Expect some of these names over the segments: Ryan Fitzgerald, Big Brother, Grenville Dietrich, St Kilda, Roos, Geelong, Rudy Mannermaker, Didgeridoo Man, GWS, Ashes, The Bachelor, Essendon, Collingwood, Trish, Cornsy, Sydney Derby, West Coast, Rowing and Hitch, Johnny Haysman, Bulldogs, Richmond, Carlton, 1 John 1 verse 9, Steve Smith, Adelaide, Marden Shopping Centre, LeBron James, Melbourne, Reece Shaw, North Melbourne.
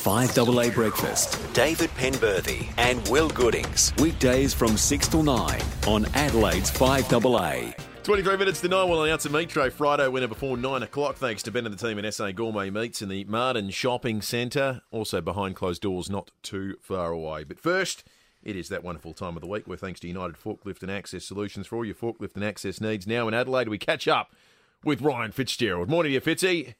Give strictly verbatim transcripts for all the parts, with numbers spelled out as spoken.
five double A Breakfast. David Penberthy and Will Goodings. Weekdays from six till nine on Adelaide's five double A. twenty-three minutes to nine, we'll announce a meat tray Friday winner before nine o'clock. Thanks to Ben and the team at S A Gourmet Meats in the Marden Shopping Centre. Also behind closed doors, not too far away. But first, it is that wonderful time of the week where thanks to United Forklift and Access Solutions for all your forklift and access needs. Now in Adelaide, we catch up with Ryan Fitzgerald. Morning to you, Fitzy.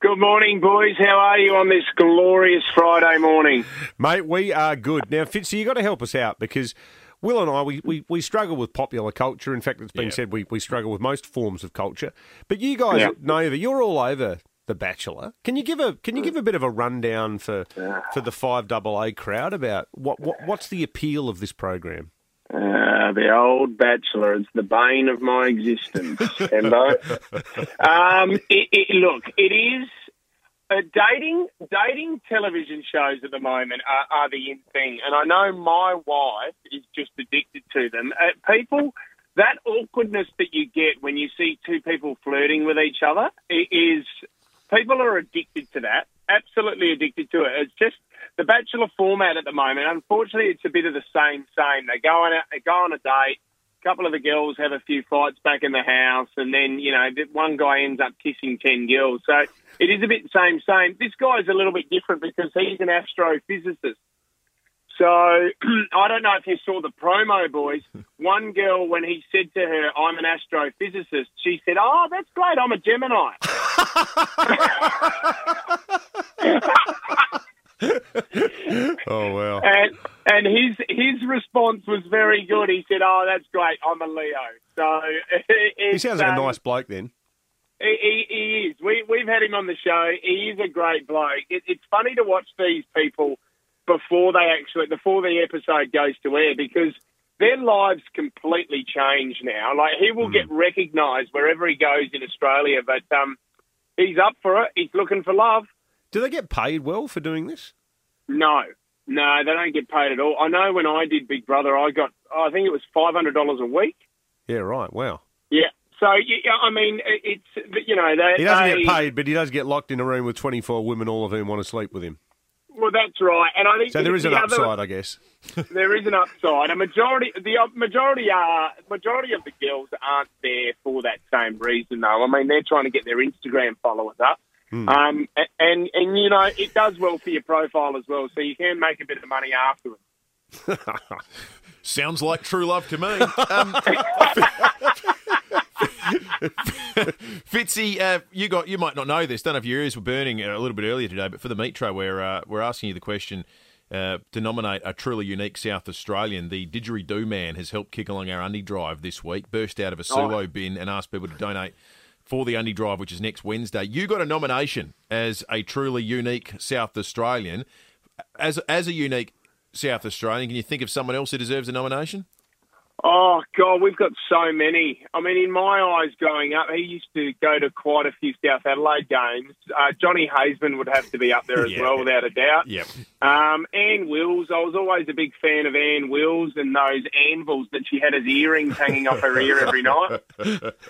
Good morning, boys. How are you on this glorious Friday morning? Mate, we are good. Now, Fitzy, you've got to help us out because Will and I, we, we, we struggle with popular culture. In fact, it's been yeah. said we, we struggle with most forms of culture. But you guys yeah. know that you're all over The Bachelor. Can you give a can you give a bit of a rundown for for the five double A crowd about what, what what's the appeal of this program? Uh, the old Bachelor is the bane of my existence. Embo. um, it, it, look, it is uh, dating dating television shows at the moment are, are the in thing, and I know my wife is just addicted to them. Uh, people, that awkwardness that you get when you see two people flirting with each other it is people are addicted to that. Absolutely addicted to it. It's just the Bachelor format at the moment. Unfortunately, it's a bit of the same, same. They go on a, they go on a date. A couple of the girls have a few fights back in the house, and then, you know, one guy ends up kissing ten girls. So it is a bit same, same. This guy's a little bit different because he's an astrophysicist. So I don't know if you saw the promo, boys. One girl, when he said to her, "I'm an astrophysicist," she said, "Oh, that's great. I'm a Gemini." Oh, wow. And, and his his response was very good. He said, "Oh, that's great. I'm a Leo." So it, he sounds like um, a nice bloke then. He, he is. We, we've had him on the show. He is a great bloke. It, it's funny to watch these people before they actually, before the episode goes to air, because their lives completely change now. Like, he will mm. get recognised wherever he goes in Australia, but um, he's up for it. He's looking for love. Do they get paid well for doing this? No. No, they don't get paid at all. I know when I did Big Brother, I got, oh, I think it was five hundred dollars a week. Yeah, right. Wow. Yeah. So, I mean, it's, you know, they... He doesn't they, get paid, but he does get locked in a room with twenty-four women, all of whom want to sleep with him. Well, that's right, and I think so. There is an upside, I guess. There is an upside. A majority, the majority are majority of the girls aren't there for that same reason, though. I mean, they're trying to get their Instagram followers up, mm. um, and and you know, it does well for your profile as well, so you can make a bit of money afterwards. Sounds like true love to me. Um, Fitzy, uh, you got you might not know this. Don't know if your ears were burning a little bit earlier today, but for the meat tray, we're uh, we're asking you the question uh, to nominate a truly unique South Australian. The Didgeridoo Man has helped kick along our Undie Drive this week. Burst out of a silo oh. bin and asked people to donate for the Undie Drive, which is next Wednesday. You got a nomination as a truly unique South Australian. As as a unique South Australian, can you think of someone else who deserves a nomination? Oh, God, we've got so many. I mean, in my eyes growing up, he used to go to quite a few South Adelaide games. Uh, Johnny Haysman would have to be up there as yeah. well, without a doubt. Yep. Um, Anne Wills. I was always a big fan of Anne Wills and those anvils that she had as earrings hanging off her ear every night.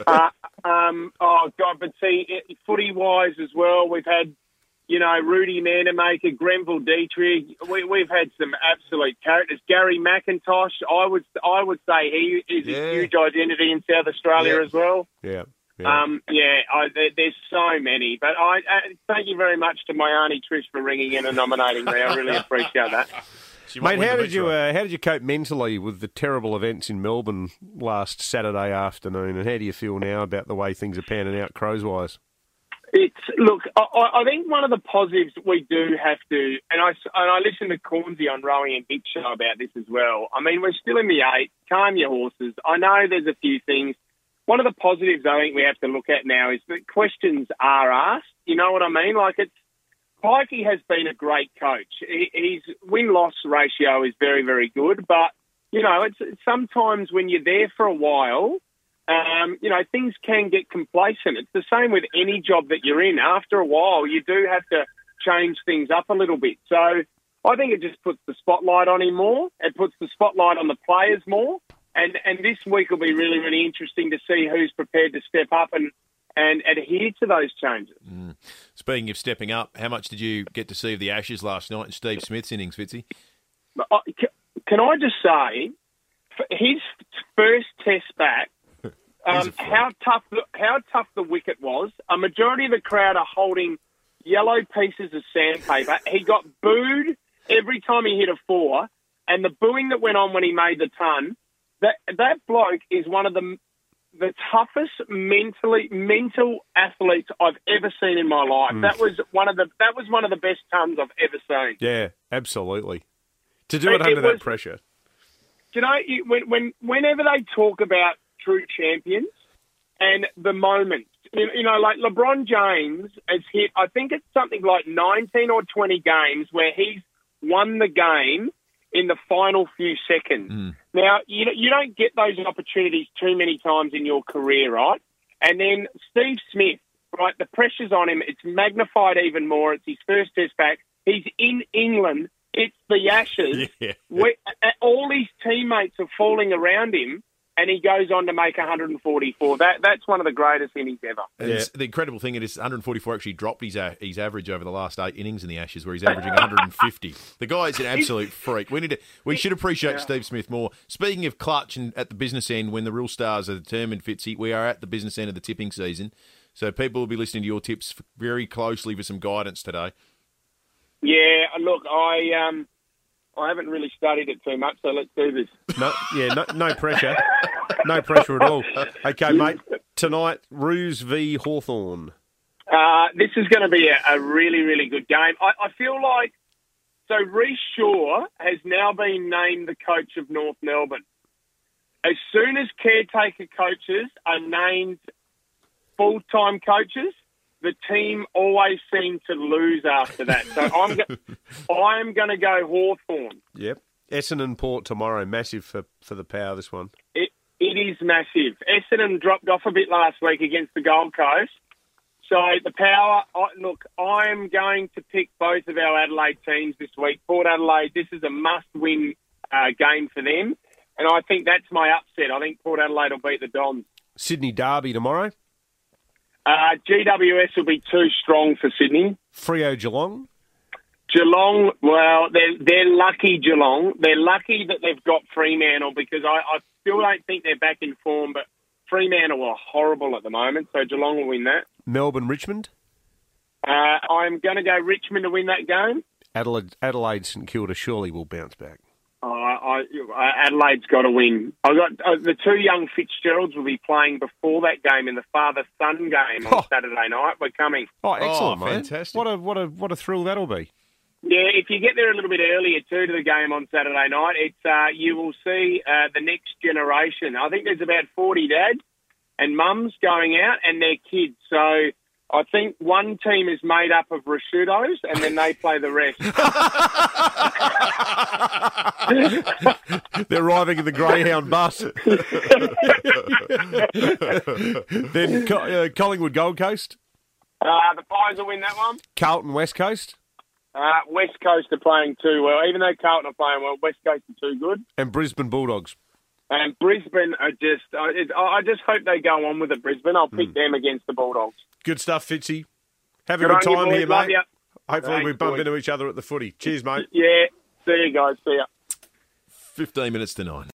Uh, um, oh, God, but see, footy-wise as well, we've had, you know, Rudy Mannermaker, Grenville Dietrich. We, we've had some absolute characters. Gary McIntosh, I would I would say he is yeah. a huge identity in South Australia yeah. as well. Yeah, yeah. Um, yeah I, there, there's so many. But I, I thank you very much to my auntie Trish for ringing in and nominating me. I really appreciate that. Mate, how did you uh, how did you cope mentally with the terrible events in Melbourne last Saturday afternoon, and how do you feel now about the way things are panning out crows-wise? It's look. I, I think one of the positives we do have to, and I and I listen to Cornsy on Rowing and Hitch show about this as well. I mean, we're still in the eight. Calm your horses. I know there's a few things. One of the positives I think we have to look at now is that questions are asked. You know what I mean? Like, it's Pikey has been a great coach. His win-loss ratio is very, very good. But you know, it's sometimes when you're there for a while, Um, you know, things can get complacent. It's the same with any job that you're in. After a while, you do have to change things up a little bit. So I think it just puts the spotlight on him more. It puts the spotlight on the players more. And and this week will be really, really interesting to see who's prepared to step up and and adhere to those changes. Mm. Speaking of stepping up, how much did you get to see of the Ashes last night in Steve Smith's innings, Fitzy? Can I just say, for his first test back, um, how tough the, how tough the wicket was. A majority of the crowd are holding yellow pieces of sandpaper. He got booed every time he hit a four, and the booing that went on when he made the ton, that that bloke is one of the the toughest mentally mental athletes I've ever seen in my life. Mm. That was one of the that was one of the best tons I've ever seen. Yeah, absolutely. To do it, it under it was, that pressure. You know, you, when, when whenever they talk about true champions and the moment, you, you know, like LeBron James has hit, I think it's something like nineteen or twenty games where he's won the game in the final few seconds. Mm. Now, you know, you don't get those opportunities too many times in your career, right? And then Steve Smith, right, the pressure's on him. It's magnified even more. It's his first test back. He's in England. It's the Ashes. Yeah. We, all his teammates are falling around him, and he goes on to make one hundred forty-four. That That's one of the greatest innings ever. Yeah. The incredible thing is one hundred forty-four actually dropped his his average over the last eight innings in the Ashes, where he's averaging one hundred fifty. The guy's an absolute freak. We need to, we should appreciate yeah. Steve Smith more. Speaking of clutch and at the business end, when the real stars are determined, Fitzy, we are at the business end of the tipping season, so people will be listening to your tips very closely for some guidance today. Yeah, look, I um, I haven't really studied it too much, so let's do this. No, yeah, no, no pressure, no pressure at all. Okay, mate. Tonight, Roos v Hawthorne. Uh, this is going to be a, a really, really good game. I, I feel like so. Reece Shaw has now been named the coach of North Melbourne. As soon as caretaker coaches are named full-time coaches, the team always seemed to lose after that. So I'm go- I'm going to go Hawthorne. Yep. Essendon Port tomorrow. Massive for, for the Power, this one. It, it is massive. Essendon dropped off a bit last week against the Gold Coast. So the Power, I, look, I'm going to pick both of our Adelaide teams this week. Port Adelaide, this is a must-win uh, game for them. And I think that's my upset. I think Port Adelaide will beat the Dons. Sydney Derby tomorrow. Uh, G W S will be too strong for Sydney. Freo Geelong? Geelong, well, they're, they're lucky, Geelong. They're lucky that they've got Fremantle because I, I still don't think they're back in form, but Fremantle are horrible at the moment, so Geelong will win that. Melbourne, Richmond? Uh, I'm going to go Richmond to win that game. Adelaide, Adelaide St Kilda surely will bounce back. Uh, I, Adelaide's got to win. I got uh, the two young Fitzgeralds will be playing before that game in the father-son game on oh. Saturday night. We're coming. Oh, excellent, oh, man! Fantastic. What a what a what a thrill that'll be. Yeah, if you get there a little bit earlier too to the game on Saturday night, it's uh, you will see uh, the next generation. I think there's about forty dads and mums going out and their kids. So. I think one team is made up of Rashudos, and then they play the rest. They're arriving in the Greyhound bus. Then uh, Collingwood Gold Coast. Uh, the Pies will win that one. Carlton West Coast. Uh, West Coast are playing too well. Even though Carlton are playing well, West Coast are too good. And Brisbane Bulldogs. And Brisbane are just... I just hope they go on with it, Brisbane. I'll pick mm. them against the Bulldogs. Good stuff, Fitzy. Have a good, good time you, here, mate. You. Hopefully Thanks, we bump boys. into each other at the footy. Cheers, mate. Yeah. See you guys. See ya. fifteen minutes to nine.